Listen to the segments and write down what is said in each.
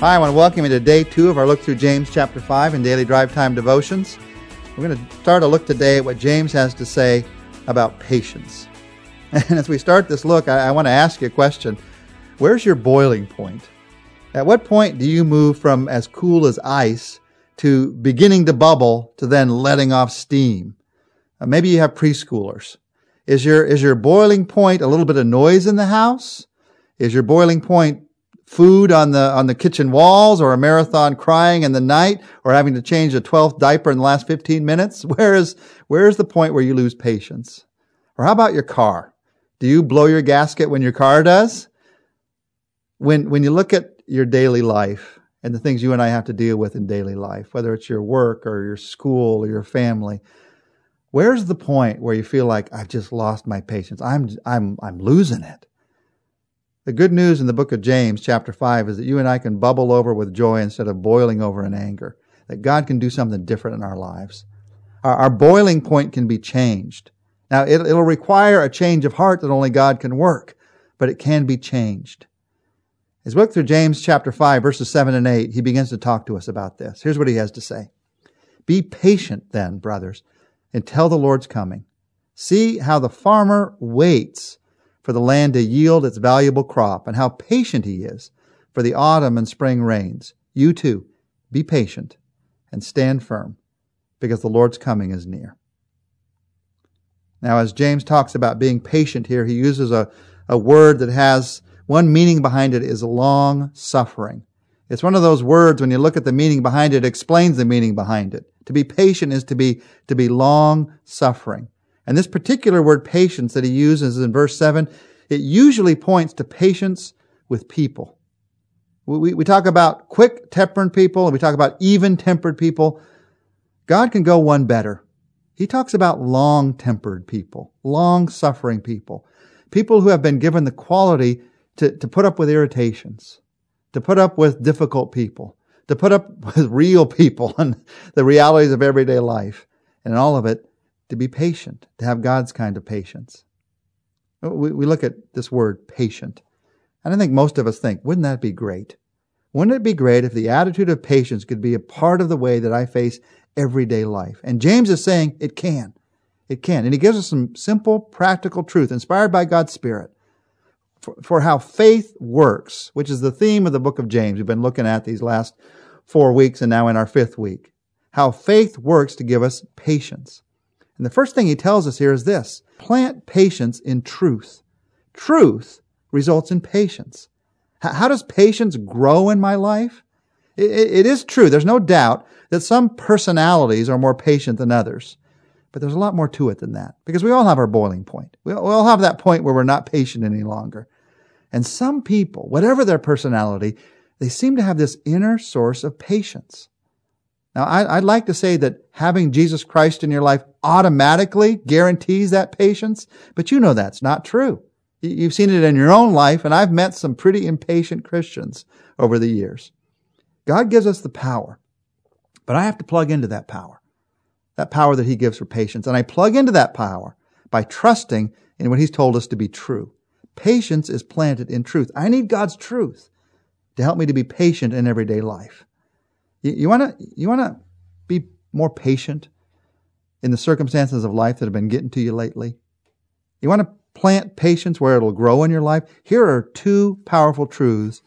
Hi, I want to welcome you to day 2 of our look through James chapter 5 in Daily Drive Time Devotions. We're going to start a look today at what James has to say about patience. And as we start this look, I want to ask you a question. Where's your boiling point? At what point do you move from as cool as ice to beginning to bubble to then letting off steam? Maybe you have preschoolers. Is your boiling point a little bit of noise in the house? Is your boiling point food on the kitchen walls, or a marathon crying in the night, or having to change a 12th diaper in the last 15 minutes? Where is the point where you lose patience? Or how about your car? Do you blow your gasket when your car does? When you look at your daily life and the things you and I have to deal with in daily life, whether it's your work or your school or your family, where's the point where you feel like I've just lost my patience? I'm losing it. The good news in the book of James, chapter 5, is that you and I can bubble over with joy instead of boiling over in anger, that God can do something different in our lives. Our boiling point can be changed. Now, it'll require a change of heart that only God can work, but it can be changed. As we look through James chapter 5, verses 7 and 8, he begins to talk to us about this. Here's what he has to say. Be patient then, brothers, until the Lord's coming. See how the farmer waits for the land to yield its valuable crop, and how patient he is for the autumn and spring rains. You too, be patient and stand firm, because the Lord's coming is near. Now, as James talks about being patient here, he uses a word that has one meaning behind it, is long suffering. It's one of those words, when you look at the meaning behind it, it explains the meaning behind it. To be patient is to be long suffering. And this particular word patience that he uses in verse 7, it usually points to patience with people. We talk about quick-tempered people, and we talk about even-tempered people. God can go one better. He talks about long-tempered people, long-suffering people, people who have been given the quality to put up with irritations, to put up with difficult people, to put up with real people and the realities of everyday life, and all of it, to be patient, to have God's kind of patience. We look at this word, patient, and I think most of us think, wouldn't that be great? Wouldn't it be great if the attitude of patience could be a part of the way that I face everyday life? And James is saying it can. It can. And he gives us some simple, practical truth inspired by God's Spirit for how faith works, which is the theme of the book of James we've been looking at these last 4 weeks and now in our 5th week. How faith works to give us patience. And the first thing he tells us here is this: plant patience in truth. Truth results in patience. How does patience grow in my life? It is true, there's no doubt that some personalities are more patient than others. But there's a lot more to it than that, because we all have our boiling point. We all have that point where we're not patient any longer. And some people, whatever their personality, they seem to have this inner source of patience. Now, I'd like to say that having Jesus Christ in your life automatically guarantees that patience, but you know that's not true. You've seen it in your own life, and I've met some pretty impatient Christians over the years. God gives us the power, but I have to plug into that power that he gives for patience. And I plug into that power by trusting in what he's told us to be true. Patience is planted in truth. I need God's truth to help me to be patient in everyday life. You want to be more patient in the circumstances of life that have been getting to you lately? You want to plant patience where it'll grow in your life? Here are 2 powerful truths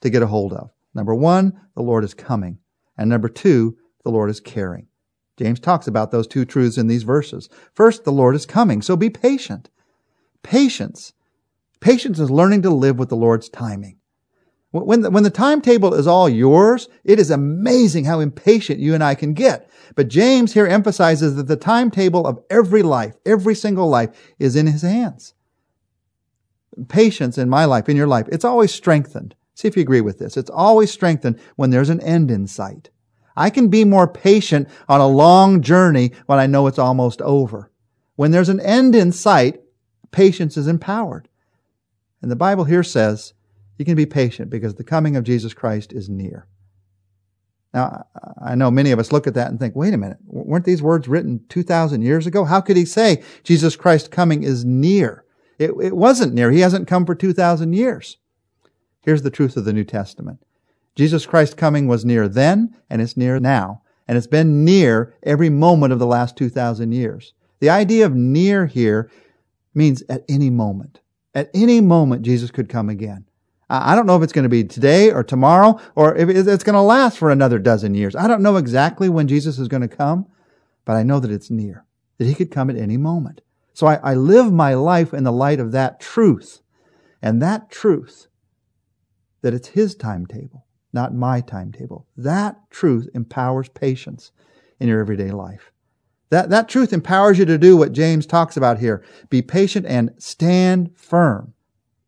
to get a hold of. Number 1, the Lord is coming. And number 2, the Lord is caring. James talks about those 2 truths in these verses. First, the Lord is coming, so be patient. Patience is learning to live with the Lord's timing. When the timetable is all yours, it is amazing how impatient you and I can get. But James here emphasizes that the timetable of every life, every single life, is in his hands. Patience in my life, in your life, it's always strengthened. See if you agree with this. It's always strengthened when there's an end in sight. I can be more patient on a long journey when I know it's almost over. When there's an end in sight, patience is empowered. And the Bible here says, you can be patient because the coming of Jesus Christ is near. Now, I know many of us look at that and think, wait a minute, weren't these words written 2,000 years ago? How could he say Jesus Christ's coming is near? It wasn't near. He hasn't come for 2,000 years. Here's the truth of the New Testament. Jesus Christ's coming was near then, and it's near now. And it's been near every moment of the last 2,000 years. The idea of near here means at any moment. At any moment, Jesus could come again. I don't know if it's going to be today or tomorrow, or if it's going to last for another dozen years. I don't know exactly when Jesus is going to come, but I know that it's near, that He could come at any moment. So I live my life in the light of that truth, and that truth, that it's His timetable, not my timetable. That truth empowers patience in your everyday life. That truth empowers you to do what James talks about here. Be patient and stand firm,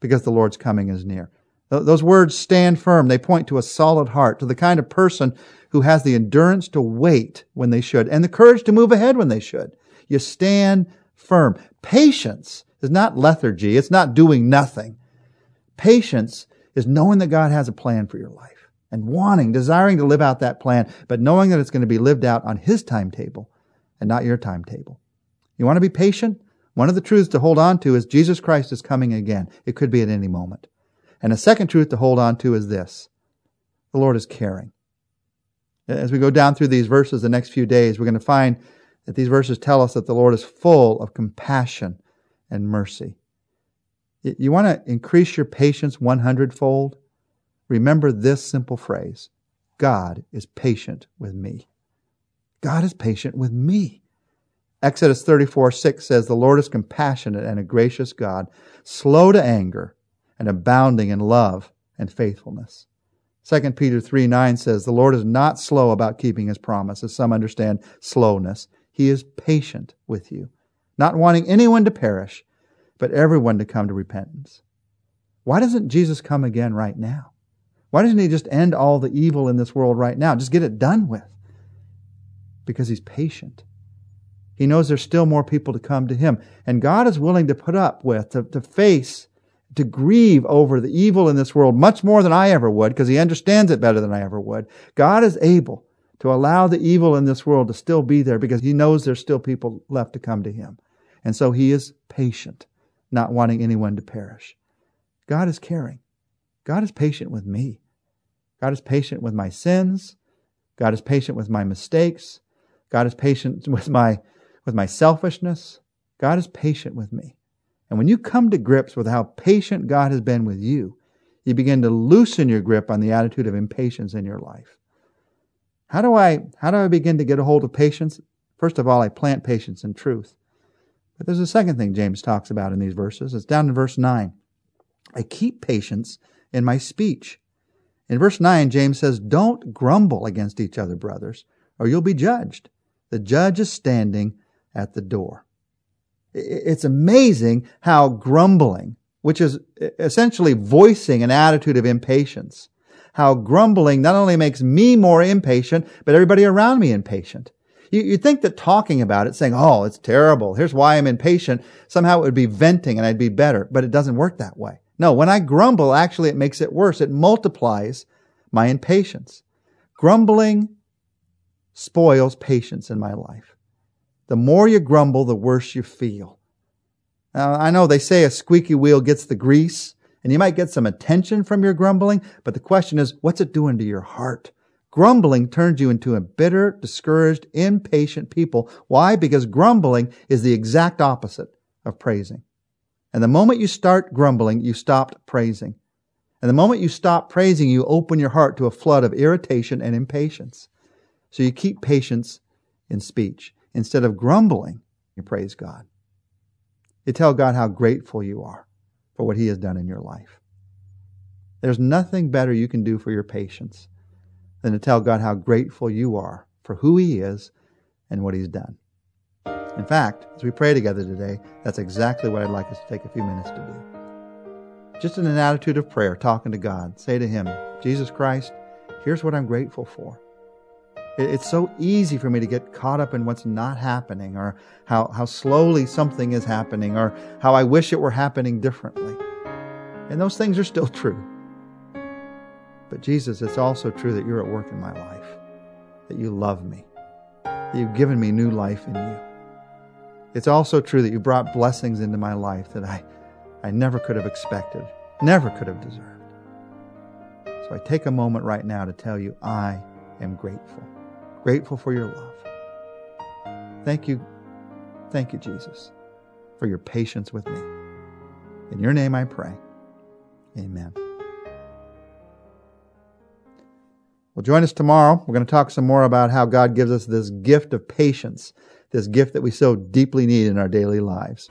because the Lord's coming is near. Those words, stand firm, they point to a solid heart, to the kind of person who has the endurance to wait when they should and the courage to move ahead when they should. You stand firm. Patience is not lethargy. It's not doing nothing. Patience is knowing that God has a plan for your life and desiring to live out that plan, but knowing that it's going to be lived out on His timetable and not your timetable. You want to be patient? One of the truths to hold on to is Jesus Christ is coming again. It could be at any moment. And a second truth to hold on to is this: the Lord is caring. As we go down through these verses the next few days, we're going to find that these verses tell us that the Lord is full of compassion and mercy. You want to increase your patience 100-fold? Remember this simple phrase: God is patient with me. God is patient with me. Exodus 34:6 says, "The Lord is compassionate and a gracious God, slow to anger, and abounding in love and faithfulness." 2 Peter 3:9 says, "The Lord is not slow about keeping His promise, as some understand slowness. He is patient with you, not wanting anyone to perish, but everyone to come to repentance." Why doesn't Jesus come again right now? Why doesn't He just end all the evil in this world right now? Just get it done with. Because He's patient. He knows there's still more people to come to Him. And God is willing to put up with, to face, to grieve over the evil in this world much more than I ever would, because He understands it better than I ever would. God is able to allow the evil in this world to still be there because He knows there's still people left to come to Him. And so He is patient, not wanting anyone to perish. God is caring. God is patient with me. God is patient with my sins. God is patient with my mistakes. God is patient with my selfishness. God is patient with me. And when you come to grips with how patient God has been with you, you begin to loosen your grip on the attitude of impatience in your life. How do I begin to get a hold of patience? First of all, I plant patience in truth. But there's a second thing James talks about in these verses. It's down in verse 9. I keep patience in my speech. In verse 9, James says, "Don't grumble against each other, brothers, or you'll be judged. The judge is standing at the door." It's amazing how grumbling, which is essentially voicing an attitude of impatience, how grumbling not only makes me more impatient, but everybody around me impatient. You'd think that talking about it, saying, "Oh, it's terrible, here's why I'm impatient," somehow it would be venting and I'd be better, but it doesn't work that way. No, when I grumble, actually it makes it worse. It multiplies my impatience. Grumbling spoils patience in my life. The more you grumble, the worse you feel. Now, I know they say a squeaky wheel gets the grease, and you might get some attention from your grumbling, but the question is, what's it doing to your heart? Grumbling turns you into a bitter, discouraged, impatient people. Why? Because grumbling is the exact opposite of praising. And the moment you start grumbling, you stopped praising. And the moment you stop praising, you open your heart to a flood of irritation and impatience. So you keep patience in speech. Instead of grumbling, you praise God. You tell God how grateful you are for what He has done in your life. There's nothing better you can do for your patience than to tell God how grateful you are for who He is and what He's done. In fact, as we pray together today, that's exactly what I'd like us to take a few minutes to do. Just in an attitude of prayer, talking to God, say to Him, "Jesus Christ, here's what I'm grateful for." It's so easy for me to get caught up in what's not happening, or how slowly something is happening, or how I wish it were happening differently. And those things are still true. But Jesus, it's also true that You're at work in my life, that You love me, that You've given me new life in You. It's also true that You brought blessings into my life that I never could have expected, never could have deserved. So I take a moment right now to tell you I am grateful. Grateful for your love. Thank you. Thank you, Jesus, for your patience with me. In your name I pray. Amen. Well, join us tomorrow. We're going to talk some more about how God gives us this gift of patience, this gift that we so deeply need in our daily lives.